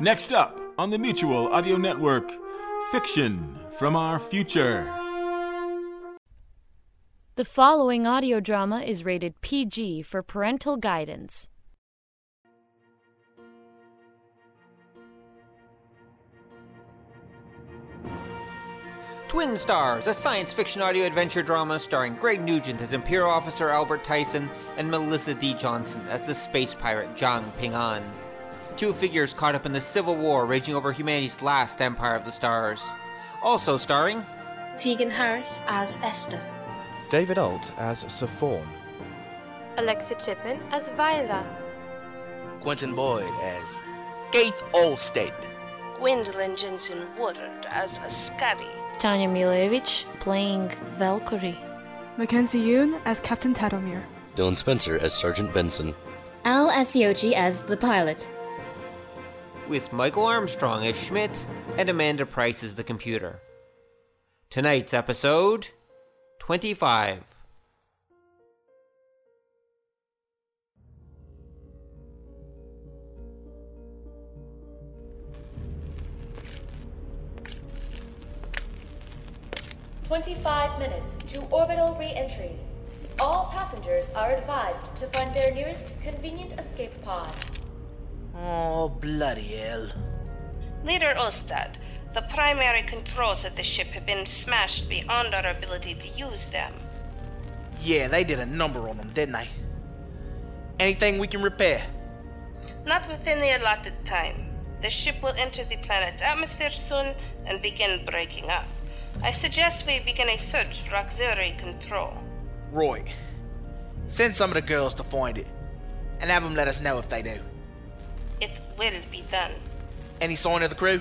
Next up on the Mutual Audio Network, Fiction from Our Future. The following audio drama is rated PG for parental guidance. Twin Stars, a science fiction audio adventure drama starring Greg Nugent as Imperial Officer Albert Tyson and Melissa D. Johnson as the space pirate Zhang Ping An. Two figures caught up in the civil war raging over humanity's last empire of the stars. Also starring Tegan Harris as Esther, David Alt as Sephorn, Alexa Chipman as Viola, Quentin Boyd as Keith Olstead, Gwendolyn Jensen-Woodard as Ascali, Tanya Milevich playing Valkyrie, Mackenzie Yoon as Captain Tadomir, Dylan Spencer as Sergeant Benson, Al Asioghi as the pilot, with Michael Armstrong as Schmidt and Amanda Price as the computer. Tonight's episode, 25. "25 minutes to orbital re-entry. All passengers are advised to find their nearest convenient escape pod." Oh, bloody hell. Leader Ulstad, the primary controls of the ship have been smashed beyond our ability to use them. Yeah, they did a number on them, didn't they? Anything we can repair? Not within the allotted time. The ship will enter the planet's atmosphere soon and begin breaking up. I suggest we begin a search for auxiliary control. Roy, send some of the girls to find it, and have them let us know if they do. It will be done. Any sign of the crew?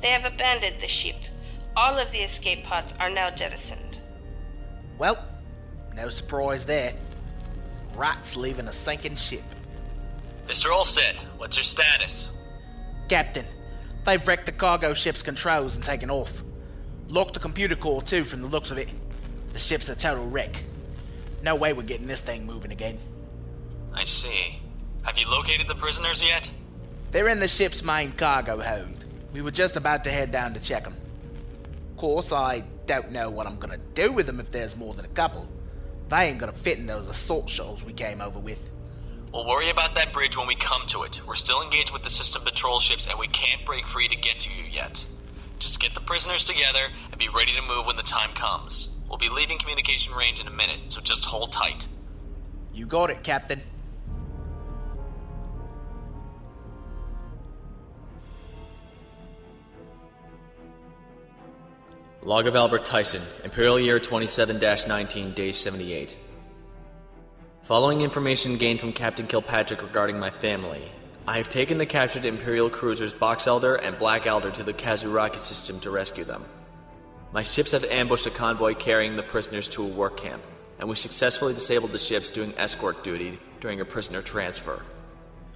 They have abandoned the ship. All of the escape pods are now jettisoned. Well, no surprise there. Rats leaving a sinking ship. Mr. Olstead, what's your status? Captain, they've wrecked the cargo ship's controls and taken off. Locked the computer core too, from the looks of it. The ship's a total wreck. No way we're getting this thing moving again. I see. Have you located the prisoners yet? They're in the ship's main cargo hold. We were just about to head down to check them. Of course, I don't know what I'm gonna do with them if there's more than a couple. They ain't gonna fit in those assault shuttles we came over with. We'll worry about that bridge when we come to it. We're still engaged with the system patrol ships and we can't break free to get to you yet. Just get the prisoners together and be ready to move when the time comes. We'll be leaving communication range in a minute, so just hold tight. You got it, Captain. Log of Albert Tyson, Imperial Year 27-19, Day 78. Following information gained from Captain Kilpatrick regarding my family, I have taken the captured Imperial cruisers Box Elder and Black Alder to the Kazuraki system to rescue them. My ships have ambushed a convoy carrying the prisoners to a work camp, and we successfully disabled the ships doing escort duty during a prisoner transfer.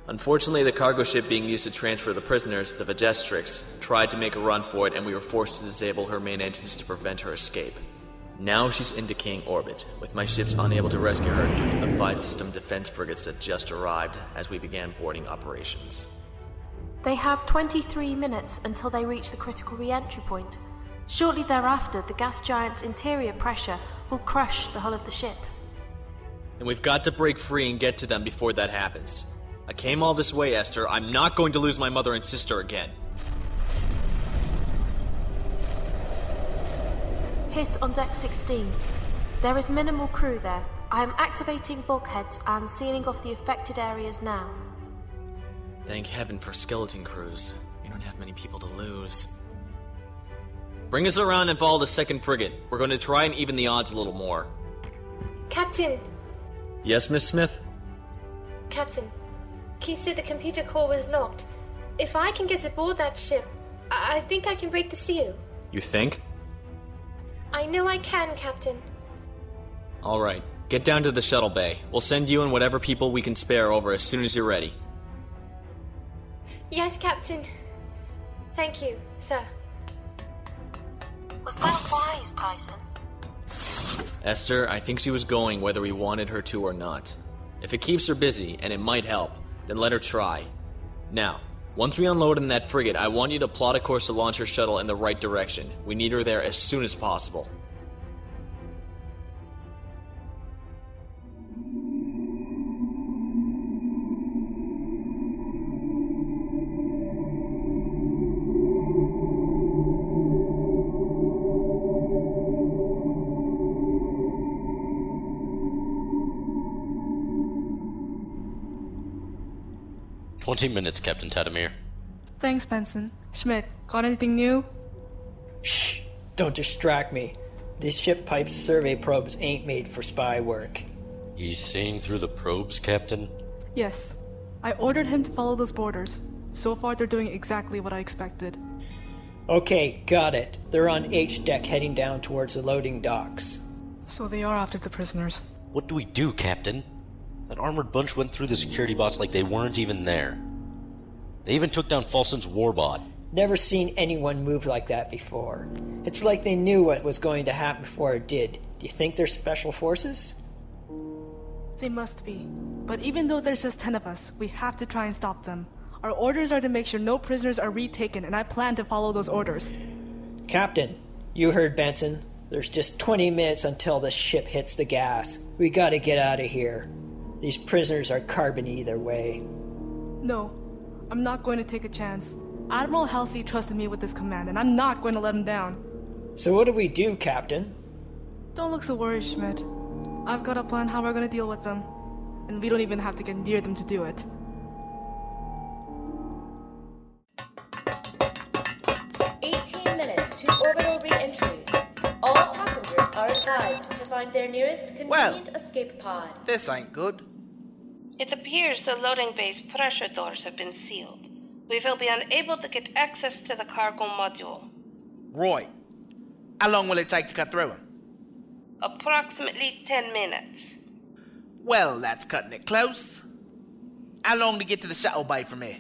Unfortunately, the cargo ship being used to transfer the prisoners, the Vajestrix, tried to make a run for it and we were forced to disable her main engines to prevent her escape. Now she's in decaying orbit, with my ships unable to rescue her due to the 5 system defense frigates that just arrived as we began boarding operations. They have 23 minutes until they reach the critical re-entry point. Shortly thereafter, the gas giant's interior pressure will crush the hull of the ship. And we've got to break free and get to them before that happens. I came all this way, Esther. I'm not going to lose my mother and sister again. Hit on deck 16. There is minimal crew there. I am activating bulkheads and sealing off the affected areas now. Thank heaven for skeleton crews. We don't have many people to lose. Bring us around and follow the second frigate. We're going to try and even the odds a little more. Captain! Yes, Miss Smith? Captain, Keith said the computer core was locked. If I can get aboard that ship, I think I can break the seal. You think? I know I can, Captain. All right. Get down to the shuttle bay. We'll send you and whatever people we can spare over as soon as you're ready. Yes, Captain. Thank you, sir. Was that wise, Tyson? Esther, I think she was going whether we wanted her to or not. If it keeps her busy, and it might help, then let her try. Now, Once we unload in that frigate, I want you to plot a course to launch her shuttle in the right direction. We need her there as soon as possible. "20 minutes, Captain Tadomir." "Thanks, Benson. Schmidt, got anything new?" "Shh! Don't distract me. This ship pipe's survey probes ain't made for spy work." "He's seeing through the probes, Captain?" "Yes. I ordered him to follow those borders. So far, they're doing exactly what I expected." "Okay, got it. They're on H-deck heading down towards the loading docks." "So they are after the prisoners." "What do we do, Captain? That armored bunch went through the security bots like they weren't even there. They even took down Falson's warbot." "Never seen anyone move like that before. It's like they knew what was going to happen before it did. Do you think they're special forces?" "They must be. But even though there's just 10 of us, we have to try and stop them. Our orders are to make sure no prisoners are retaken, and I plan to follow those orders." "Captain, you heard Benson. There's just 20 minutes until the ship hits the gas. We gotta get out of here. These prisoners are carbon either way." "No, I'm not going to take a chance. Admiral Halsey trusted me with this command, and I'm not going to let him down." "So what do we do, Captain?" "Don't look so worried, Schmidt. I've got a plan how we're going to deal with them, and we don't even have to get near them to do it." "Their nearest convenient escape pod." "This ain't good." "It appears the loading bay's pressure doors have been sealed. We will be unable to get access to the cargo module." "Right. How long will it take to cut through them?" "Approximately 10 minutes." "Well, that's cutting it close. How long to get to the shuttle bay from here?"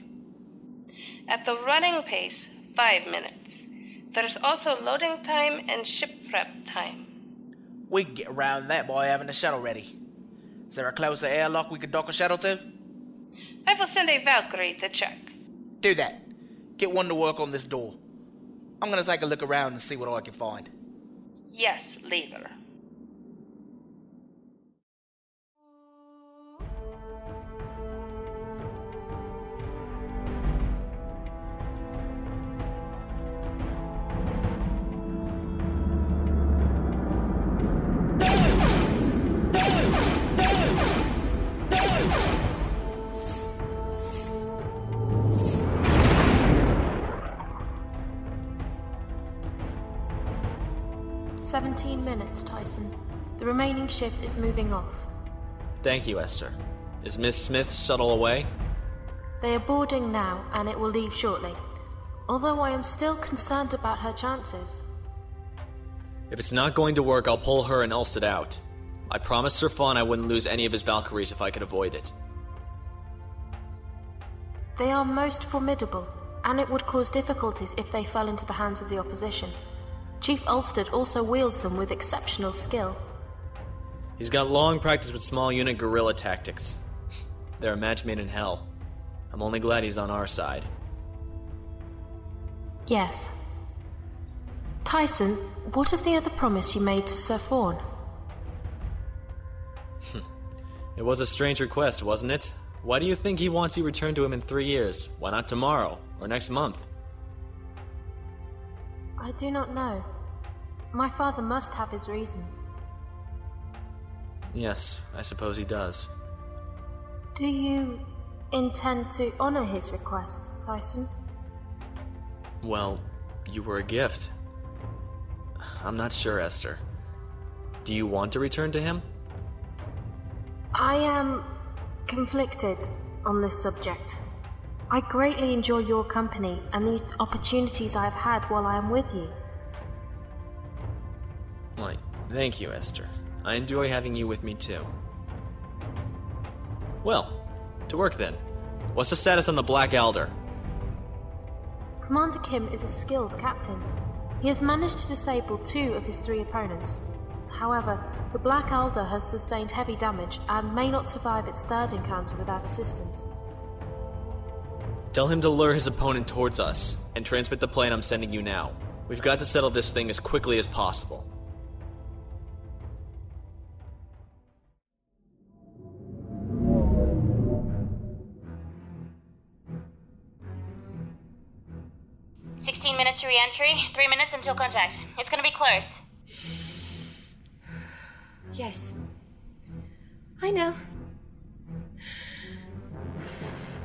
"At the running pace, 5 minutes. There's also loading time and ship prep time." "We can get around that by having the shuttle ready. Is there a closer airlock we could dock a shuttle to?" "I will send a Valkyrie to check." "Do that. Get one to work on this door. I'm going to take a look around and see what I can find." "Yes, Leader." "17 minutes, Tyson. The remaining ship is moving off." "Thank you, Esther. Is Miss Smith's shuttle away?" "They are boarding now, and it will leave shortly. Although I am still concerned about her chances." "If it's not going to work, I'll pull her and Ulstad out. I promised Sir Fawn I wouldn't lose any of his Valkyries if I could avoid it." "They are most formidable, and it would cause difficulties if they fell into the hands of the opposition. Chief Ulstad also wields them with exceptional skill." "He's got long practice with small unit guerrilla tactics. They're a match made in hell. I'm only glad he's on our side." "Yes. Tyson, what of the other promise you made to Sir Fawn?" "It was a strange request, wasn't it? Why do you think he wants you returned to him in 3 years? Why not tomorrow or next month?" "I do not know. My father must have his reasons." "Yes, I suppose he does." "Do you intend to honor his request, Tyson?" "Well, you were a gift. I'm not sure, Esther. Do you want to return to him?" "I am conflicted on this subject. I greatly enjoy your company and the opportunities I have had while I am with you." "Why, thank you, Esther. I enjoy having you with me, too." "Well, to work then. What's the status on the Black Alder?" "Commander Kim is a skilled captain. He has managed to disable 2 of his 3 opponents. However, the Black Alder has sustained heavy damage and may not survive its 3rd encounter without assistance." Tell him to lure his opponent towards us, and transmit the plan I'm sending you now. We've got to settle this thing as quickly as possible. Re-entry, 3 minutes until contact. It's gonna be close. Yes. I know.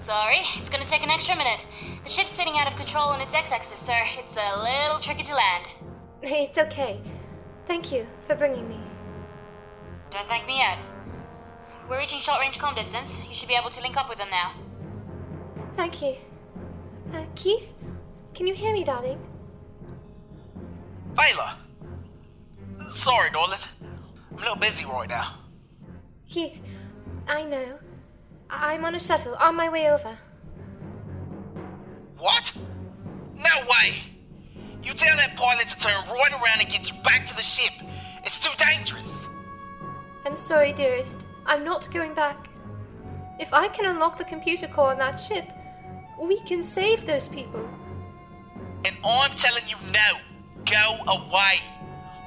Sorry, it's gonna take an extra minute. The ship's spinning out of control on its x-axis, sir. It's a little tricky to land. It's okay. Thank you for bringing me. Don't thank me yet. We're reaching short-range comm distance. You should be able to link up with them now. Thank you. Keith? Can you hear me, darling? Vayla! Sorry, darling. I'm a little busy right now. Keith, I know. I'm on a shuttle, on my way over. What? No way! You tell that pilot to turn right around and get you back to the ship. It's too dangerous. I'm sorry, dearest. I'm not going back. If I can unlock the computer core on that ship, we can save those people. And I'm telling you no. Go away.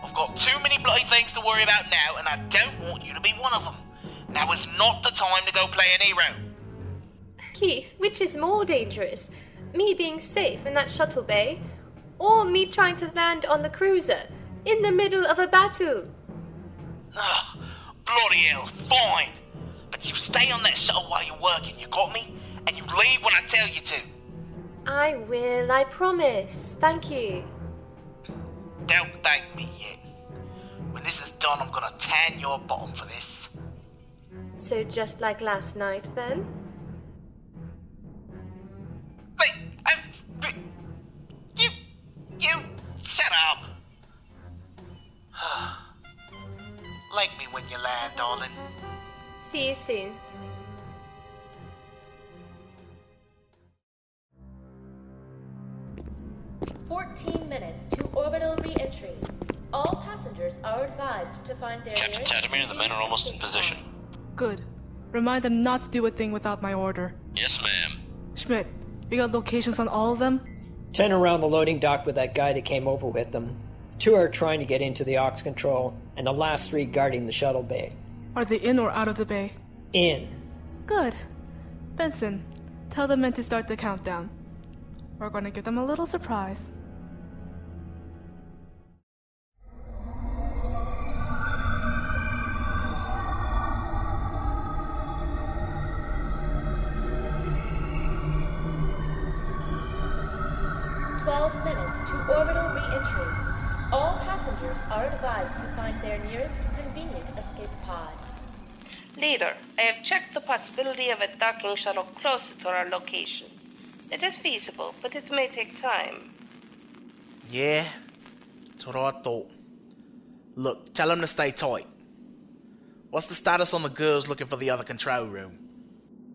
I've got too many bloody things to worry about now, and I don't want you to be one of them. Now is not the time to go play an hero. Keith, which is more dangerous? Me being safe in that shuttle bay, or me trying to land on the cruiser in the middle of a battle? Oh, bloody hell, fine. But you stay on that shuttle while you're working, you got me? And you leave when I tell you to. I will, I promise. Thank you. Don't thank me yet. When this is done, I'm gonna tan your bottom for this. So just like last night, then? Wait, You... Shut up! Like me when you land, darling. See you soon. All passengers are advised to find their... Captain Tadomir, the men are almost in position. Good. Remind them not to do a thing without my order. Yes, ma'am. Schmidt, we got locations on all of them? 10 around the loading dock with that guy that came over with them. 2 are trying to get into the aux control, and the last 3 guarding the shuttle bay. Are they in or out of the bay? In. Good. Benson, tell the men to start the countdown. We're going to give them a little surprise. Leader, I have checked the possibility of a docking shuttle closer to our location. It is feasible, but it may take time. Yeah, that's what I thought. Look, tell them to stay tight. What's the status on the girls looking for the other control room?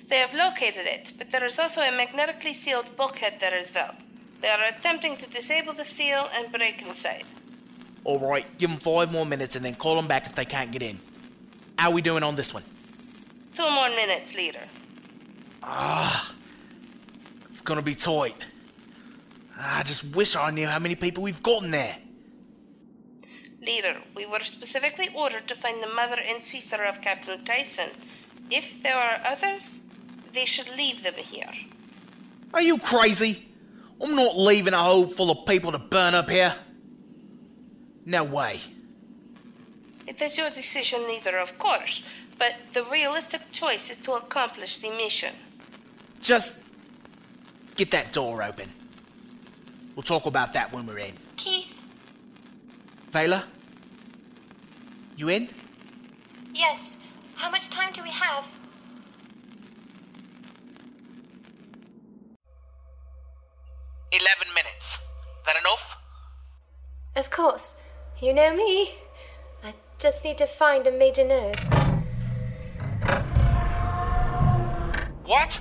They have located it, but there is also a magnetically sealed bulkhead there as well. They are attempting to disable the seal and break inside. Alright, give them 5 more minutes and then call them back if they can't get in. How are we doing on this one? 2 more minutes, Leader. It's gonna be tight. I just wish I knew how many people we've gotten there. Leader, we were specifically ordered to find the mother and sister of Captain Tyson. If there are others, they should leave them here. Are you crazy? I'm not leaving a hole full of people to burn up here. No way. It is your decision, Leader, of course, but the realistic choice is to accomplish the mission. Just get that door open. We'll talk about that when we're in. Keith? Vayla? You in? Yes. How much time do we have? "11 minutes. That enough?" Of course. You know me. Just need to find a major node. What?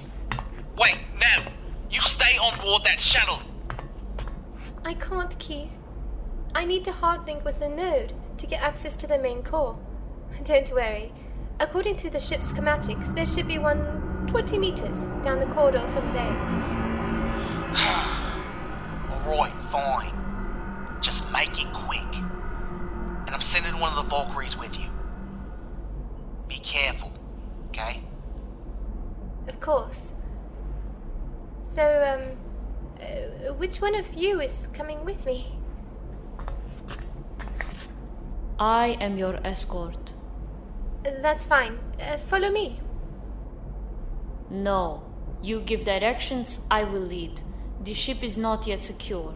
Wait, no! You stay on board that shuttle! I can't, Keith. I need to hard link with the node to get access to the main core. Don't worry. According to the ship's schematics, there should be one 20 meters down the corridor from the bay. Alright, fine. Just make it quick. And I'm sending one of the Valkyries with you. Be careful, okay? Of course. So, which one of you is coming with me? I am your escort. That's fine. Follow me. No. You give directions, I will lead. The ship is not yet secure.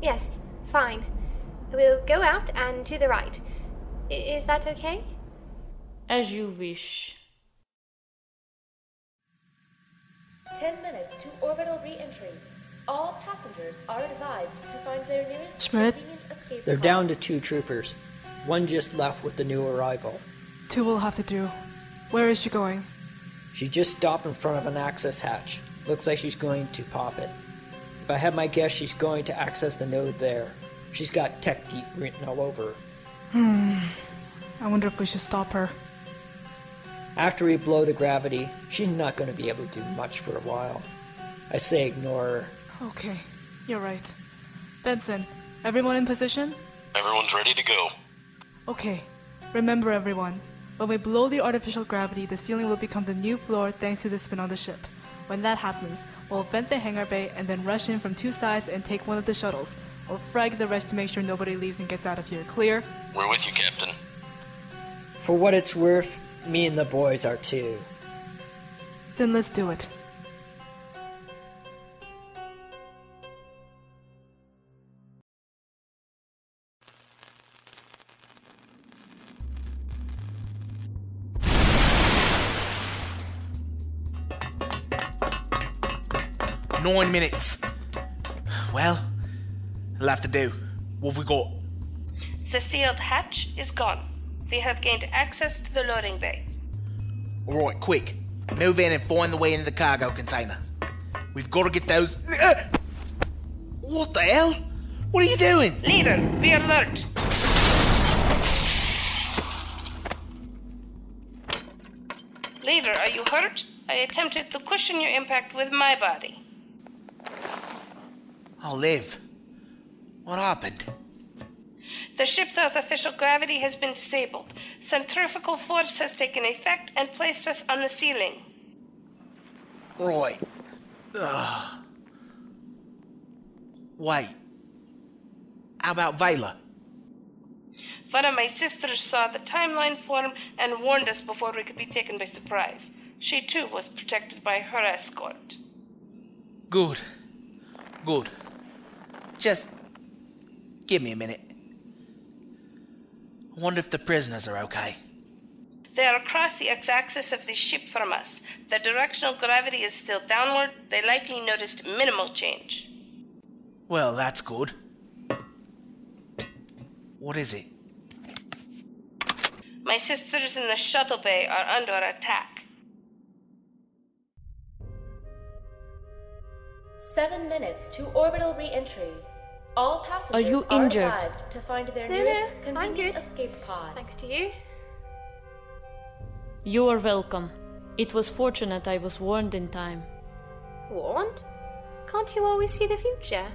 Yes, fine. We'll go out and to the right. Is that okay? As you wish. 10 minutes to orbital re-entry. All passengers are advised to find their nearest Schmidt. Convenient escape. They're down to 2 troopers. One just left with the new arrival. 2 will have to do. Where is she going? She just stopped in front of an access hatch. Looks like she's going to pop it. If I had my guess, she's going to access the node there. She's got tech geek written all over her. I wonder if we should stop her. After we blow the gravity, she's not going to be able to do much for a while. I say ignore her. Okay, you're right. Benson, everyone in position? Everyone's ready to go. Okay, remember everyone. When we blow the artificial gravity, the ceiling will become the new floor thanks to the spin on the ship. When that happens, we'll vent the hangar bay and then rush in from 2 sides and take one of the shuttles. We'll frag the rest to make sure nobody leaves and gets out of here. Clear? We're with you, Captain. For what it's worth, me and the boys are too. Then let's do it. Nine minutes. Well, we'll have to do. What have we got? The sealed hatch is gone. We have gained access to the loading bay. Alright, quick. Move in and find the way into the cargo container. We've got to get those... What the hell? What are you doing? Leader, be alert. Leader, are you hurt? I attempted to cushion your impact with my body. I'll live. What happened? The ship's artificial gravity has been disabled. Centrifugal force has taken effect and placed us on the ceiling. Right. Ugh. Wait. How about Vela? One of my sisters saw the timeline form and warned us before we could be taken by surprise. She too was protected by her escort. Good. Good. Just give me a minute. I wonder if the prisoners are okay. They are across the x-axis of the ship from us. The directional gravity is still downward. They likely noticed minimal change. Well, that's good. What is it? My sisters in the shuttle bay are under attack. 7 minutes to orbital re-entry. All passengers are you injured? Are advised to find their nearest convenient escape pod. Thanks to you. You are welcome. It was fortunate I was warned in time. Warned? Can't you always see the future?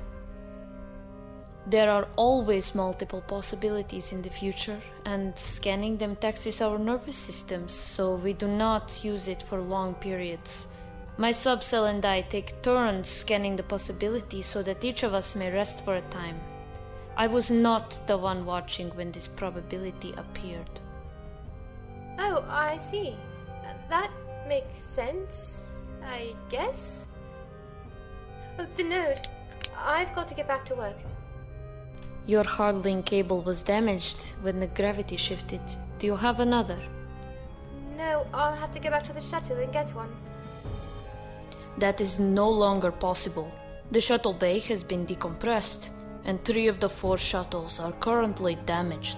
There are always multiple possibilities in the future, and scanning them taxes our nervous systems, so we do not use it for long periods. My subcell and I take turns scanning the possibilities so that each of us may rest for a time. I was not the one watching when this probability appeared. Oh, I see. That makes sense, I guess. Oh, the node. I've got to get back to work. Your hardlink cable was damaged when the gravity shifted. Do you have another? No, I'll have to go back to the shuttle and get one. That is no longer possible. The shuttle bay has been decompressed, and 3 of the 4 shuttles are currently damaged.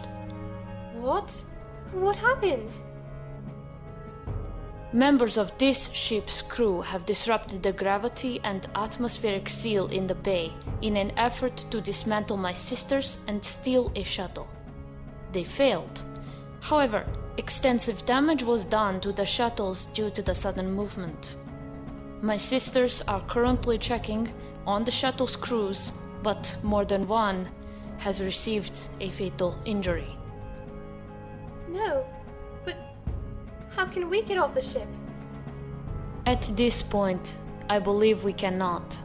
What? What happened? Members of this ship's crew have disrupted the gravity and atmospheric seal in the bay in an effort to dismantle my sisters and steal a shuttle. They failed. However, extensive damage was done to the shuttles due to the sudden movement. My sisters are currently checking on the shuttle's crews, but more than one has received a fatal injury. No, but how can we get off the ship? At this point, I believe we cannot.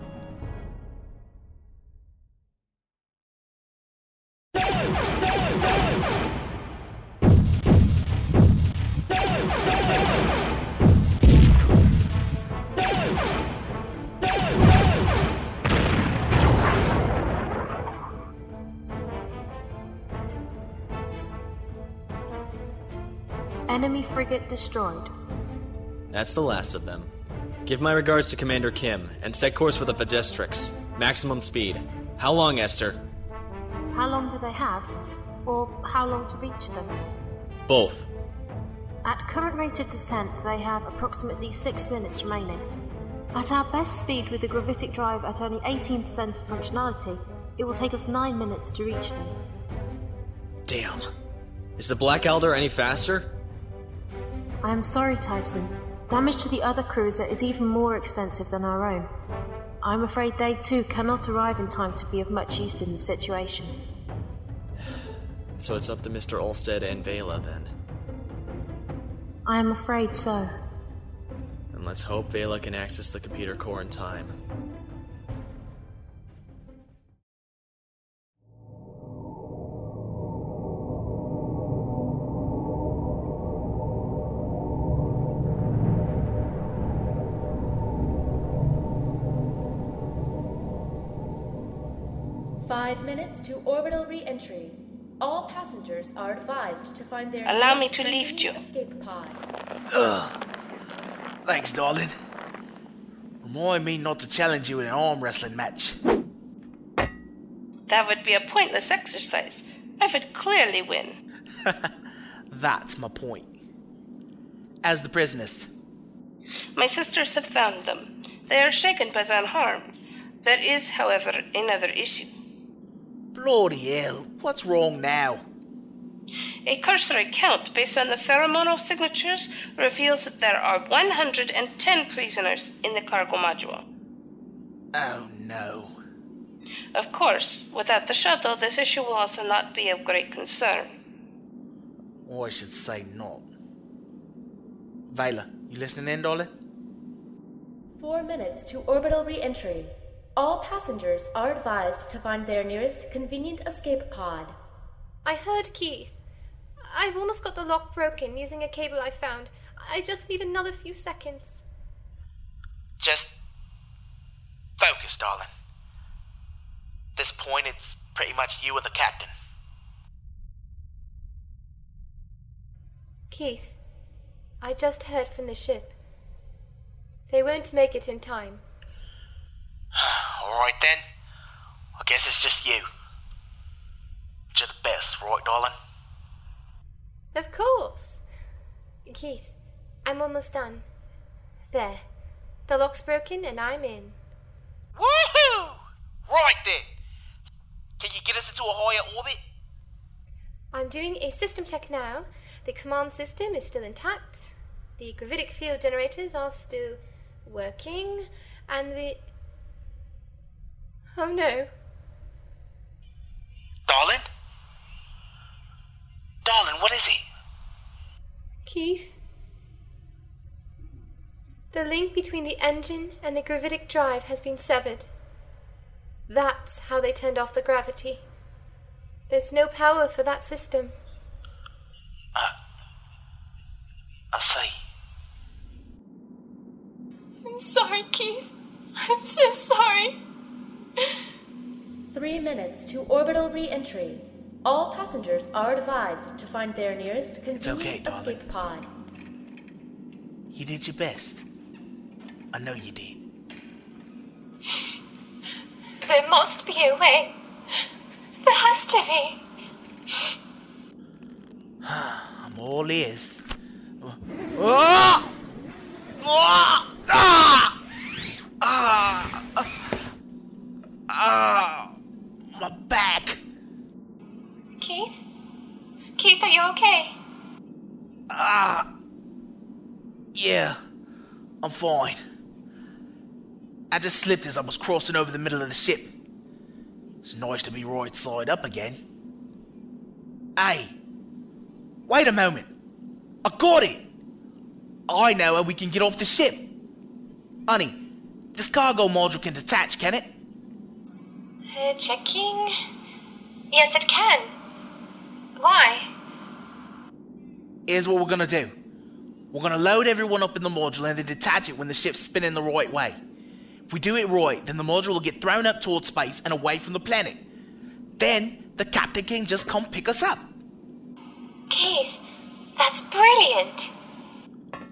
Enemy frigate destroyed. That's the last of them. Give my regards to Commander Kim, and set course for the Pedestrix. Maximum speed. How long, Esther? How long do they have? Or how long to reach them? Both. At current rate of descent, they have approximately 6 minutes remaining. At our best speed with the Gravitic Drive at only 18% of functionality, it will take us 9 minutes to reach them. Damn. Is the Black Alder any faster? I am sorry, Tyson. Damage to the other cruiser is even more extensive than our own. I'm afraid they too cannot arrive in time to be of much use in the situation. So it's up to Mr. Ulstad and Vela, then? I am afraid so. And let's hope Vela can access the computer core in time. To orbital re-entry. All passengers are advised to find their... Allow me to lift you. Escape pod. Ugh. Thanks, darling. Remind me not to challenge you in an arm wrestling match. That would be a pointless exercise. I would clearly win. That's my point. As the prisoners? My sisters have found them. They are shaken but unharmed. There is, however, another issue. Bloody hell, what's wrong now? A cursory count based on the pheromonal signatures reveals that there are 110 prisoners in the cargo module. Oh no. Of course, without the shuttle, this issue will also not be of great concern. Or I should say not. Vela, you listening in, darling? 4 minutes to orbital re-entry. All passengers are advised to find their nearest convenient escape pod. I heard Keith. I've almost got the lock broken using a cable I found. I just need another few seconds. Just focus, darling. At this point, it's pretty much you and the captain. Keith, I just heard from the ship. They won't make it in time. Alright then, I guess it's just you. Which are the best, right, darling? Of course. Keith, I'm almost done. There. The lock's broken and I'm in. Woohoo! Right then. Can you get us into a higher orbit? I'm doing a system check now. The command system is still intact. The gravitic field generators are still working. And the... Oh no. Darling? Darling, what is it? Keith? The link between the engine and the gravitic drive has been severed. That's how they turned off the gravity. There's no power for that system. I see. I'm sorry, Keith. I'm so sorry. 3 minutes to orbital re-entry. All passengers are advised to find their nearest convenient escape pod. You did your best. I know you did. There must be a way. There has to be. I'm all ears. Ah! Ah! Ah! Ah! Ah, my back. Keith? Keith, are you okay? Yeah, I'm fine. I just slipped as I was crossing over the middle of the ship. It's nice to be right side up again. Hey, wait a moment. I got it. I know how we can get off the ship. Honey, this cargo module can detach, can it? Checking. Yes, it can. Why? Here's what we're gonna do. We're gonna load everyone up in the module and then detach it when the ship's spinning the right way. If we do it right, then the module will get thrown up towards space and away from the planet. Then the captain can just come pick us up. Keith, that's brilliant.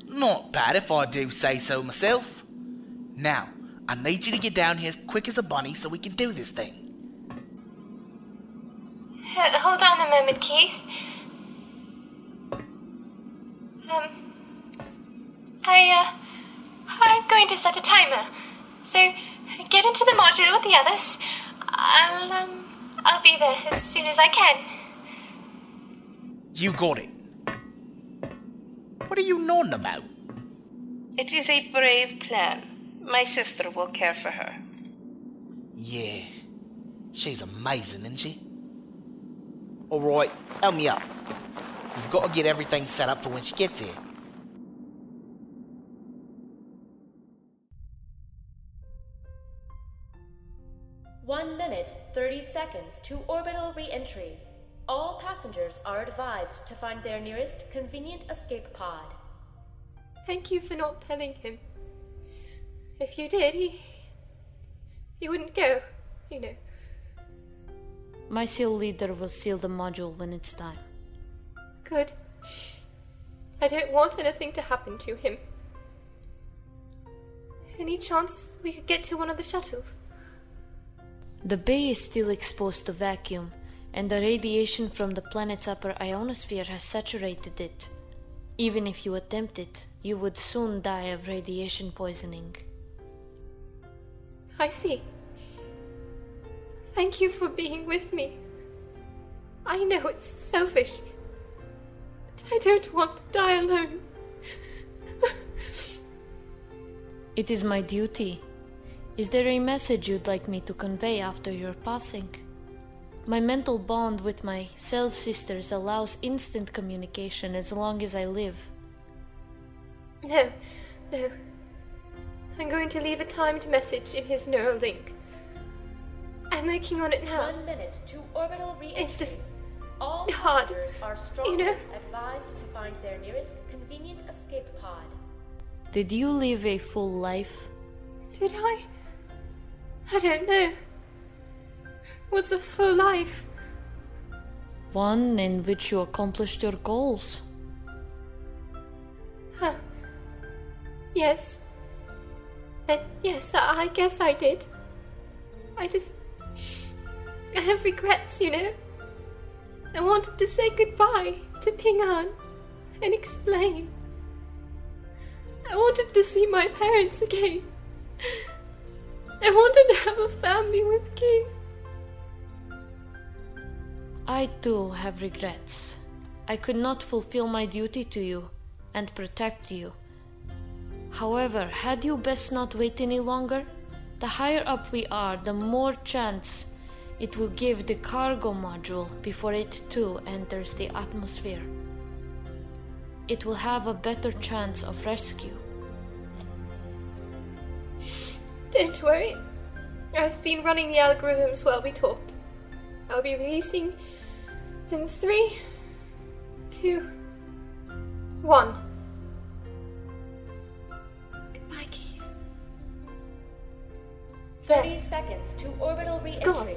Not bad if I do say so myself. Now, I need you to get down here quick as a bunny so we can do this thing. Hold on a moment, Keith. I'm going to set a timer. So, get into the module with the others. I'll be there as soon as I can. You got it. What are you nodding about? It is a brave plan. My sister will care for her. Yeah. She's amazing, isn't she? Alright, help me up. We've got to get everything set up for when she gets here. One minute, 30 seconds to orbital re-entry. All passengers are advised to find their nearest convenient escape pod. Thank you for not telling him. If you did, he wouldn't go, you know. My SEAL leader will seal the module when it's time. Good. I don't want anything to happen to him. Any chance we could get to one of the shuttles? The bay is still exposed to vacuum, and the radiation from the planet's upper ionosphere has saturated it. Even if you attempt it, you would soon die of radiation poisoning. I see. Thank you for being with me. I know it's selfish, but I don't want to die alone. It is my duty. Is there a message you'd like me to convey after your passing? My mental bond with my cell sisters allows instant communication as long as I live. No. I'm going to leave a timed message in his Neuralink. I'm working on it now. 1 minute to orbital re-entry. It's just all hard, are you know? Advised to find their nearest convenient escape pod. Did you live a full life? Did I? I don't know. What's a full life? One in which you accomplished your goals. Huh. Yes. Yes, I guess I did. I have regrets, you know. I wanted to say goodbye to Ping An and explain. I wanted to see my parents again. I wanted to have a family with Keith. I too have regrets. I could not fulfill my duty to you and protect you. However, had you best not wait any longer? The higher up we are, the more chance it will give the cargo module before it too enters the atmosphere. It will have a better chance of rescue. Don't worry. I've been running the algorithms while we talked. I'll be releasing in 3, 2, 1. Goodbye, Keith. 30 seconds to orbital re-entry.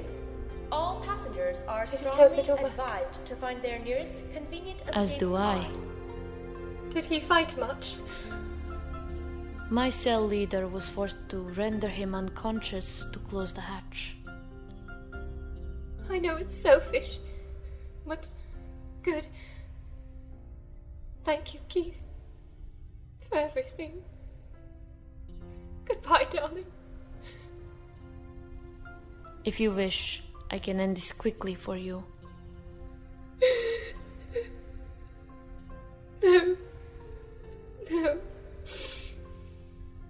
All passengers are strongly advised to find their nearest convenient escape. As do I. Did he fight much? My cell leader was forced to render him unconscious to close the hatch. I know it's selfish, but good. Thank you, Keith, for everything. Goodbye, darling. If you wish, I can end this quickly for you. No.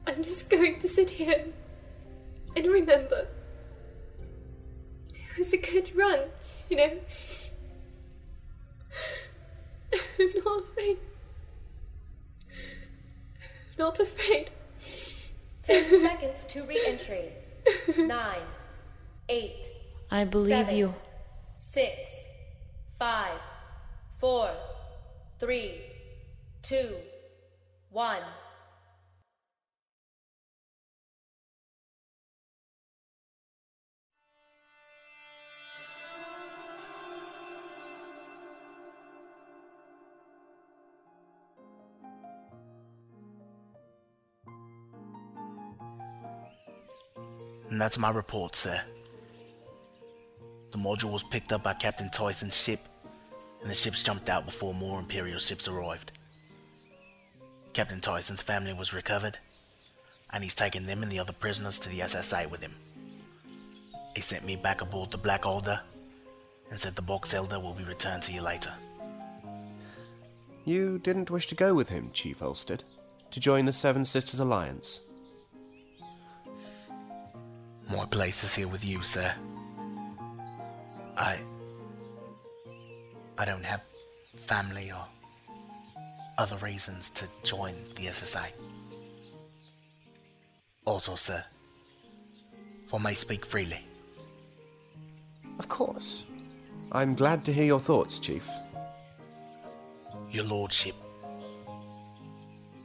I'm just going to sit here And remember, it was a good run, you know. I'm not afraid. 10 seconds to re-entry. 9, 8. I believe 7, you. 6, 5, 4, 3, 2, 1. And that's my report, sir. The module was picked up by Captain Tyson's ship, and the ships jumped out before more Imperial ships arrived. Captain Tyson's family was recovered, and he's taken them and the other prisoners to the SSA with him. He sent me back aboard the Black Alder, and said the Box Elder will be returned to you later. You didn't wish to go with him, Chief Holsted, to join the Seven Sisters Alliance? My place is here with you, sir. I don't have family or other reasons to join the SSA. Also, sir, if I may speak freely. Of course. I'm glad to hear your thoughts, Chief. Your Lordship,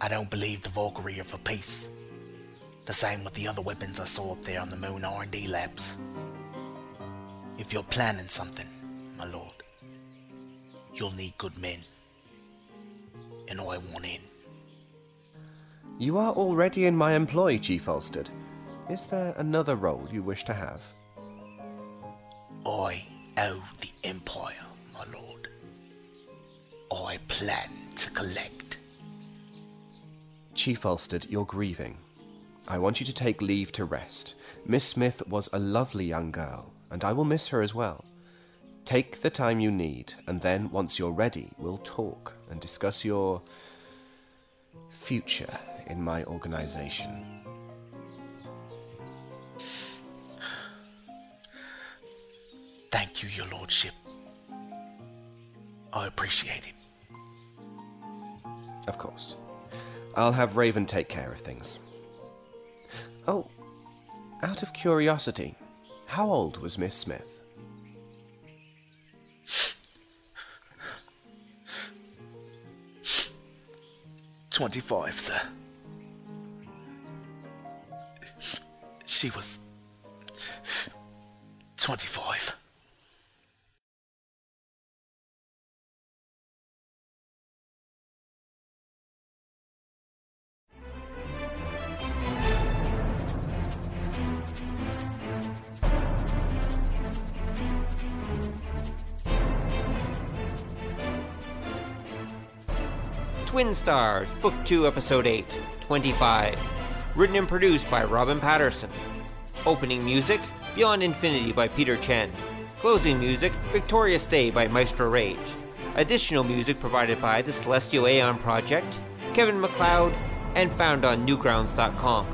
I don't believe the Valkyrie are for peace. The same with the other weapons I saw up there on the Moon R&D labs. If you're planning something, my lord, you'll need good men. And I want in. You are already in my employ, Chief Holsted. Is there another role you wish to have? I owe the Empire, my lord. I plan to collect. Chief Holsted, you're grieving. I want you to take leave to rest. Miss Smith was a lovely young girl, and I will miss her as well. Take the time you need, and then, once you're ready, we'll talk and discuss your future in my organization. Thank you, Your Lordship. I appreciate it. Of course. I'll have Raven take care of things. Oh, out of curiosity, how old was Miss Smith? " 25, sir. She was 25. Twin Stars, Book 2, Episode 8, 25. Written and produced by Robin Patterson. Opening music, Beyond Infinity by Peter Chen. Closing music, Victorious Day by Maestro Rage. Additional music provided by the Celestial Aeon Project, Kevin MacLeod, and found on newgrounds.com.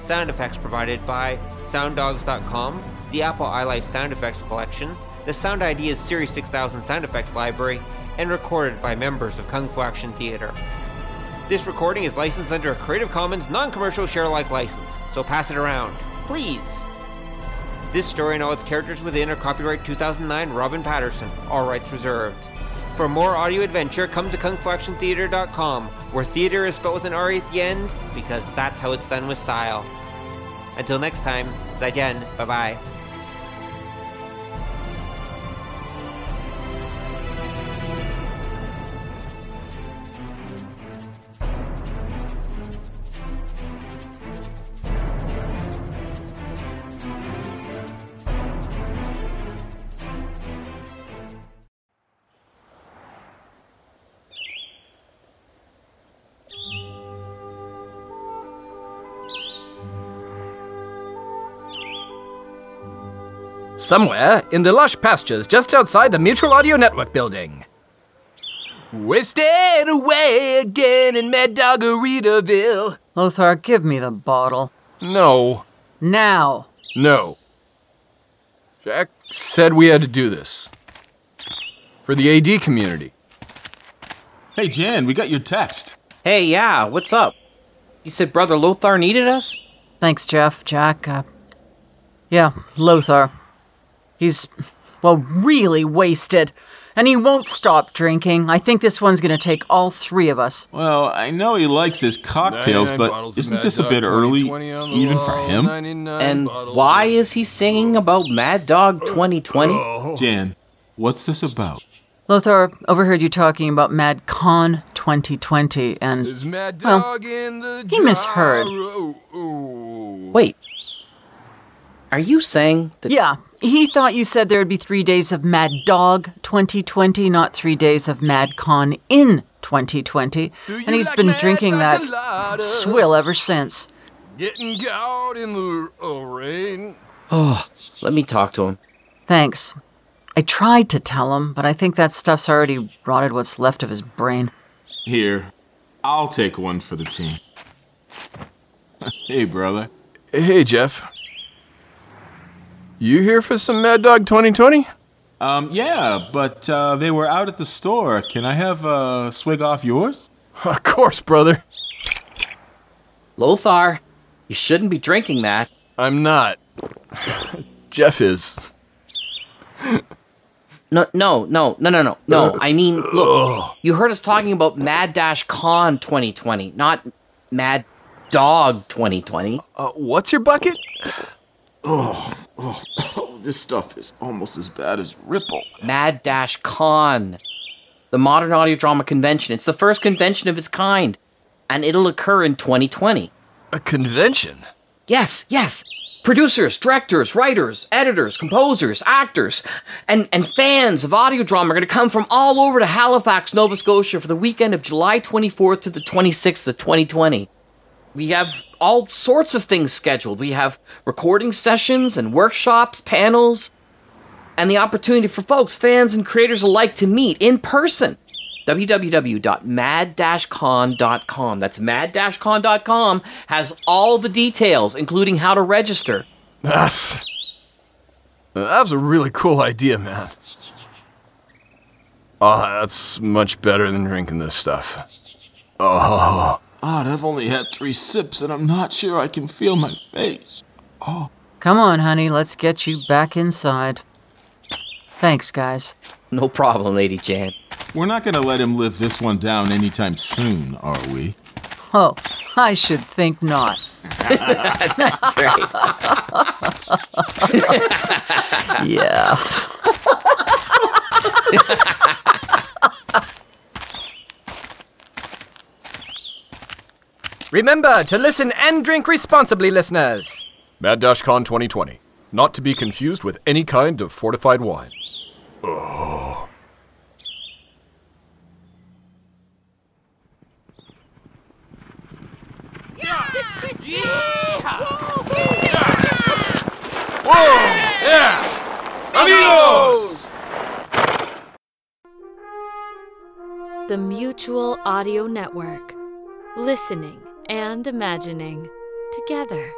Sound effects provided by sounddogs.com, the Apple iLife Sound Effects Collection, the Sound Ideas Series 6000 Sound Effects Library, and recorded by members of Kung Fu Action Theater. This recording is licensed under a Creative Commons non-commercial share-alike license, so pass it around, please. This story and all its characters within are copyright 2009 Robin Patterson, all rights reserved. For more audio adventure, come to kungfuactiontheater.com, where theater is spelled with an R at the end, because that's how it's done with style. Until next time, zaijian, bye-bye. Somewhere in the lush pastures just outside the Mutual Audio Network building. Wasted away again in Mad Dog Aritaville. Lothar, give me the bottle. No. Now. No. Jack said we had to do this. For the AD community. Hey, Jan, we got your text. Hey, yeah, what's up? You said Brother Lothar needed us? Thanks, Jeff, Jack. Yeah, Lothar. He's, well, really wasted. And he won't stop drinking. I think this one's gonna take all three of us. Well, I know he likes his cocktails, but isn't this a bit early, even for him? And why is he singing about Mad Dog 2020? Jan, what's this about? Lothar overheard you talking about Mad Con 2020, and, well, he misheard. Wait. Are you saying that... Yeah, he thought you said there would be 3 days of Mad Dog 2020, not 3 days of Mad Con in 2020. And he's been drinking that swill ever since. Getting out in the rain. Oh, let me talk to him. Thanks. I tried to tell him, but I think that stuff's already rotted what's left of his brain. Here, I'll take one for the team. Hey, brother. Hey, Jeff. You here for some Mad Dog 2020? Yeah, but they were out at the store. Can I have a swig off yours? Of course, brother. Lothar, you shouldn't be drinking that. I'm not. Jeff is. No. I mean, look, you heard us talking about Mad Dash Con 2020, not Mad Dog 2020. What's your bucket? Oh, this stuff is almost as bad as Ripple. Mad Dash Con, the modern audio drama convention. It's the first convention of its kind, and it'll occur in 2020. A convention? Yes. Producers, directors, writers, editors, composers, actors, and fans of audio drama are going to come from all over to Halifax, Nova Scotia for the weekend of July 24th to the 26th of 2020. We have all sorts of things scheduled. We have recording sessions and workshops, panels, and the opportunity for folks, fans, and creators alike to meet in person. www.mad-con.com. That's mad-con.com has all the details, including how to register. That was a really cool idea, man. Oh, that's much better than drinking this stuff. Oh... God, I've only had 3 sips, and I'm not sure I can feel my face. Oh. Come on, honey, let's get you back inside. Thanks, guys. No problem, Lady Jan. We're not going to let him live this one down anytime soon, are we? Oh, I should think not. That's right. Yeah. Remember to listen and drink responsibly, listeners. Mad Dash Con 2020. Not to be confused with any kind of fortified wine. Oh. Yeah! Yeah! Whoa! Yeah! Amigos! The Mutual Audio Network. Listening and imagining together.